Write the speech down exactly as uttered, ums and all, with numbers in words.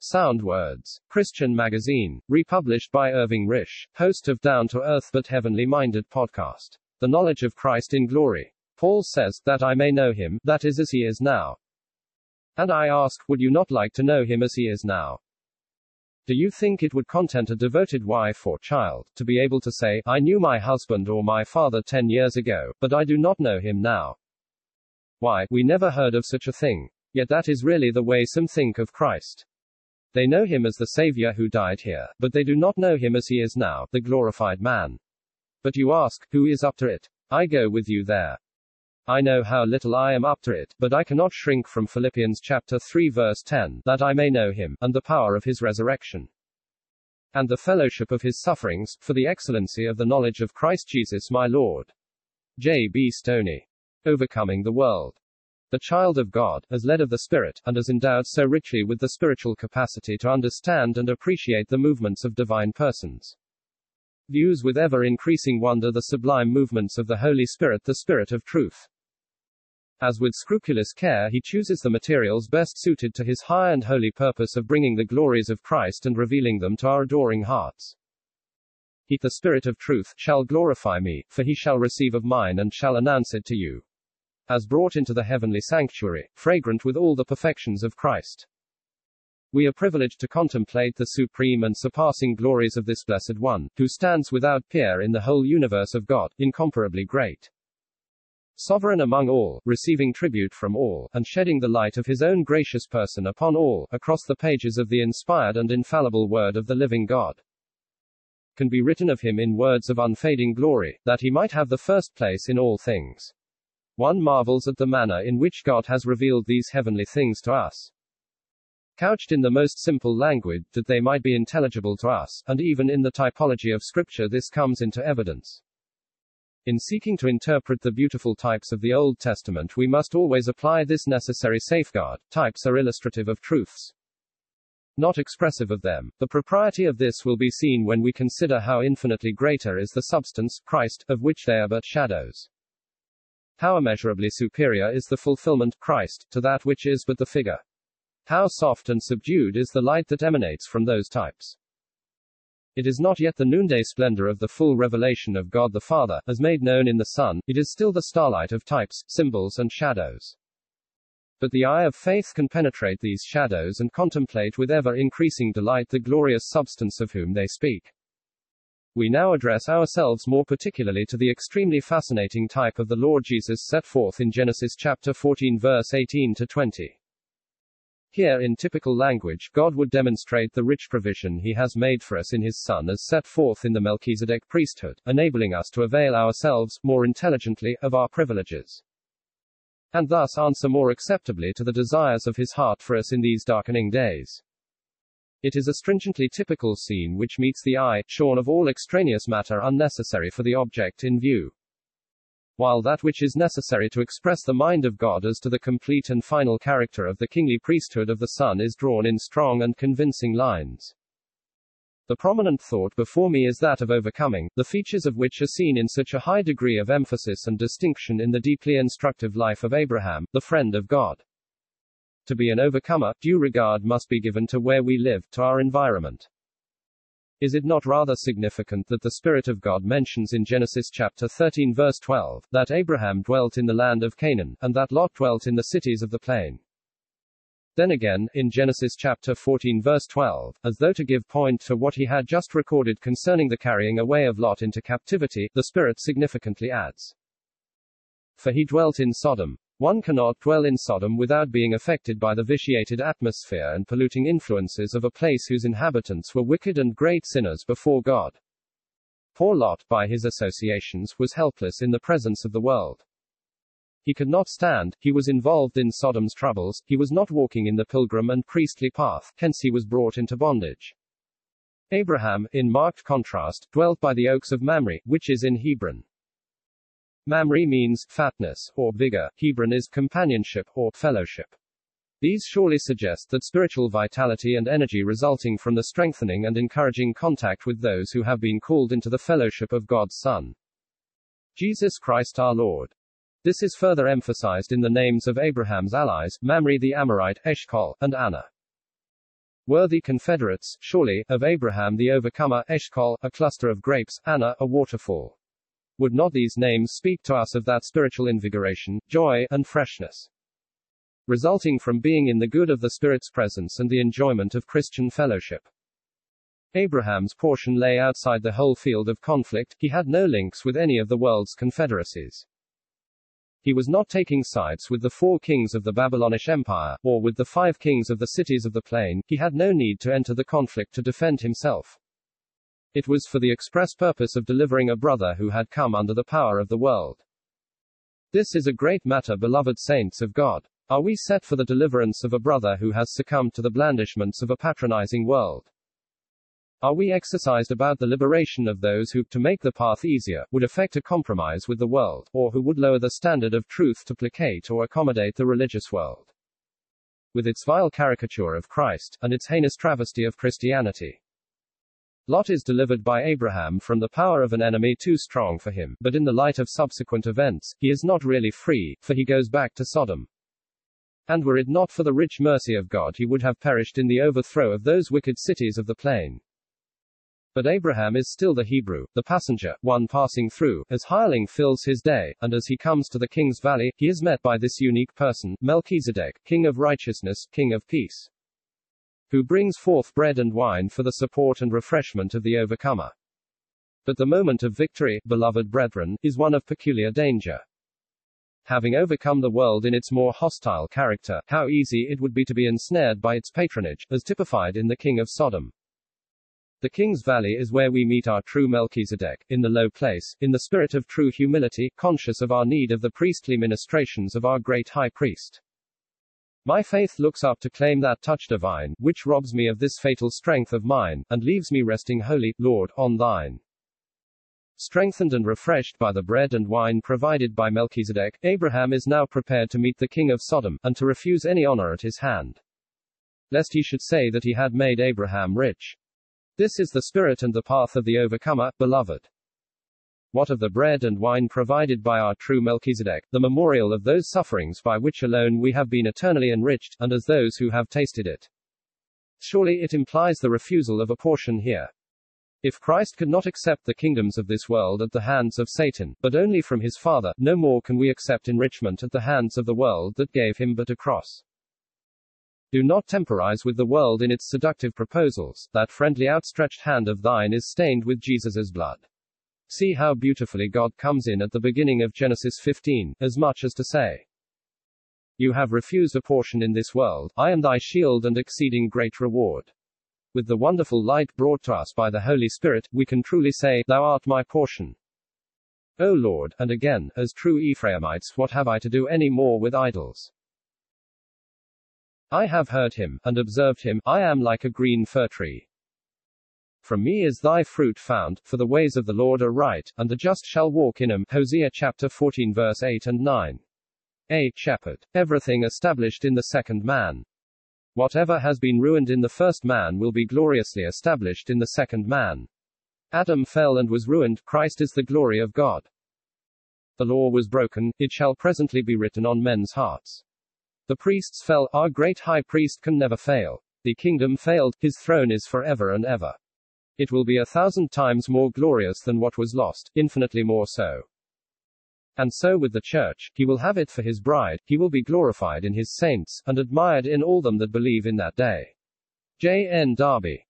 Sound Words. Christian Magazine, republished by Irving Risch, host of Down to Earth but Heavenly-Minded podcast. The Knowledge of Christ in Glory. Paul says, that I may know him, that is as he is now. And I ask, would you not like to know him as he is now? Do you think it would content a devoted wife or child, to be able to say, I knew my husband or my father ten years ago, but I do not know him now? Why, we never heard of such a thing. Yet that is really the way some think of Christ. They know him as the Savior who died here, but they do not know him as he is now, the glorified man. But you ask, who is up to it? I go with you there. I know how little I am up to it, but I cannot shrink from Philippians chapter three verse ten, that I may know him, and the power of his resurrection, and the fellowship of his sufferings, for the excellency of the knowledge of Christ Jesus my Lord. J B Stoney. Overcoming the World. The child of God, as led of the Spirit, and as endowed so richly with the spiritual capacity to understand and appreciate the movements of divine persons, views with ever-increasing wonder the sublime movements of the Holy Spirit, the Spirit of Truth. As with scrupulous care he chooses the materials best suited to his high and holy purpose of bringing the glories of Christ and revealing them to our adoring hearts. He, the Spirit of Truth, shall glorify me, for he shall receive of mine and shall announce it to you, as brought into the heavenly sanctuary, fragrant with all the perfections of Christ. We are privileged to contemplate the supreme and surpassing glories of this blessed one, who stands without peer in the whole universe of God, incomparably great, sovereign among all, receiving tribute from all, and shedding the light of his own gracious person upon all, across the pages of the inspired and infallible Word of the living God. Can be written of him in words of unfading glory, that he might have the first place in all things. One marvels at the manner in which God has revealed these heavenly things to us, couched in the most simple language, that they might be intelligible to us, and even in the typology of Scripture this comes into evidence. In seeking to interpret the beautiful types of the Old Testament we must always apply this necessary safeguard. Types are illustrative of truths, not expressive of them. The propriety of this will be seen when we consider how infinitely greater is the substance, Christ, of which they are but shadows. How immeasurably superior is the fulfillment, Christ, to that which is but the figure. How soft and subdued is the light that emanates from those types. It is not yet the noonday splendor of the full revelation of God the Father, as made known in the Son. It is still the starlight of types, symbols and shadows. But the eye of faith can penetrate these shadows and contemplate with ever-increasing delight the glorious substance of whom they speak. We now address ourselves more particularly to the extremely fascinating type of the Lord Jesus set forth in Genesis chapter fourteen verse eighteen to twenty. Here in typical language God would demonstrate the rich provision he has made for us in his Son as set forth in the Melchizedek priesthood, enabling us to avail ourselves, more intelligently, of our privileges, and thus answer more acceptably to the desires of his heart for us in these darkening days. It is a stringently typical scene which meets the eye, shorn of all extraneous matter unnecessary for the object in view, while that which is necessary to express the mind of God as to the complete and final character of the kingly priesthood of the Son is drawn in strong and convincing lines. The prominent thought before me is that of overcoming, the features of which are seen in such a high degree of emphasis and distinction in the deeply instructive life of Abraham, the friend of God. To be an overcomer, due regard must be given to where we live, to our environment. Is it not rather significant that the Spirit of God mentions in Genesis chapter thirteen verse twelve, that Abraham dwelt in the land of Canaan, and that Lot dwelt in the cities of the plain? Then again, in Genesis chapter fourteen verse twelve, as though to give point to what he had just recorded concerning the carrying away of Lot into captivity, the Spirit significantly adds, for he dwelt in Sodom. One cannot dwell in Sodom without being affected by the vitiated atmosphere and polluting influences of a place whose inhabitants were wicked and great sinners before God. Poor Lot, by his associations, was helpless in the presence of the world. He could not stand, he was involved in Sodom's troubles, he was not walking in the pilgrim and priestly path, hence he was brought into bondage. Abraham, in marked contrast, dwelt by the oaks of Mamre, which is in Hebron. Mamre means fatness, or vigor. Hebron is companionship, or fellowship. These surely suggest that spiritual vitality and energy resulting from the strengthening and encouraging contact with those who have been called into the fellowship of God's Son, Jesus Christ our Lord. This is further emphasized in the names of Abraham's allies, Mamre the Amorite, Eshcol, and Anna. were the confederates, surely, of Abraham the overcomer, Eshcol, a cluster of grapes, Anna, a waterfall. Would not these names speak to us of that spiritual invigoration, joy, and freshness resulting from being in the good of the Spirit's presence and the enjoyment of Christian fellowship? Abraham's portion lay outside the whole field of conflict. He had no links with any of the world's confederacies. He was not taking sides with the four kings of the Babylonish Empire, or with the five kings of the cities of the plain. He had no need to enter the conflict to defend himself. It was for the express purpose of delivering a brother who had come under the power of the world. This is a great matter, beloved saints of God. Are we set for the deliverance of a brother who has succumbed to the blandishments of a patronizing world? Are we exercised about the liberation of those who, to make the path easier, would effect a compromise with the world, or who would lower the standard of truth to placate or accommodate the religious world, with its vile caricature of Christ, and its heinous travesty of Christianity? Lot is delivered by Abraham from the power of an enemy too strong for him, but in the light of subsequent events, he is not really free, for he goes back to Sodom. And were it not for the rich mercy of God, he would have perished in the overthrow of those wicked cities of the plain. But Abraham is still the Hebrew, the passenger, one passing through, as hireling fills his day, and as he comes to the King's Valley, he is met by this unique person, Melchizedek, King of Righteousness, King of Peace, who brings forth bread and wine for the support and refreshment of the overcomer. But the moment of victory, beloved brethren, is one of peculiar danger. Having overcome the world in its more hostile character, how easy it would be to be ensnared by its patronage, as typified in the king of Sodom. The King's Valley is where we meet our true Melchizedek, in the low place, in the spirit of true humility, conscious of our need of the priestly ministrations of our great high priest. My faith looks up to claim that touch divine, which robs me of this fatal strength of mine, and leaves me resting wholly, Lord, on thine. Strengthened and refreshed by the bread and wine provided by Melchizedek, Abraham is now prepared to meet the king of Sodom, and to refuse any honor at his hand, lest he should say that he had made Abraham rich. This is the spirit and the path of the overcomer, beloved. What of the bread and wine provided by our true Melchizedek, the memorial of those sufferings by which alone we have been eternally enriched, and as those who have tasted it? Surely it implies the refusal of a portion here. If Christ could not accept the kingdoms of this world at the hands of Satan, but only from his Father, no more can we accept enrichment at the hands of the world that gave him but a cross. Do not temporize with the world in its seductive proposals. That friendly outstretched hand of thine is stained with Jesus's blood. See how beautifully God comes in at the beginning of Genesis fifteen, as much as to say, "You have refused a portion in this world, I am thy shield and exceeding great reward." With the wonderful light brought to us by the Holy Spirit, we can truly say, "Thou art my portion, O Lord." And again, as true Ephraimites, "What have I to do any more with idols? I have heard him, and observed him, I am like a green fir tree. From me is thy fruit found, for the ways of the Lord are right, and the just shall walk in them." Hosea chapter fourteen verse eight and nine. A shepherd. Everything established in the second man. Whatever has been ruined in the first man will be gloriously established in the second man. Adam fell and was ruined. Christ is the glory of God. The law was broken. It shall presently be written on men's hearts. The priests fell. Our great high priest can never fail. The kingdom failed. His throne is forever and ever. It will be a thousand times more glorious than what was lost, infinitely more so. And so with the church, he will have it for his bride, he will be glorified in his saints, and admired in all them that believe in that day. J N Darby.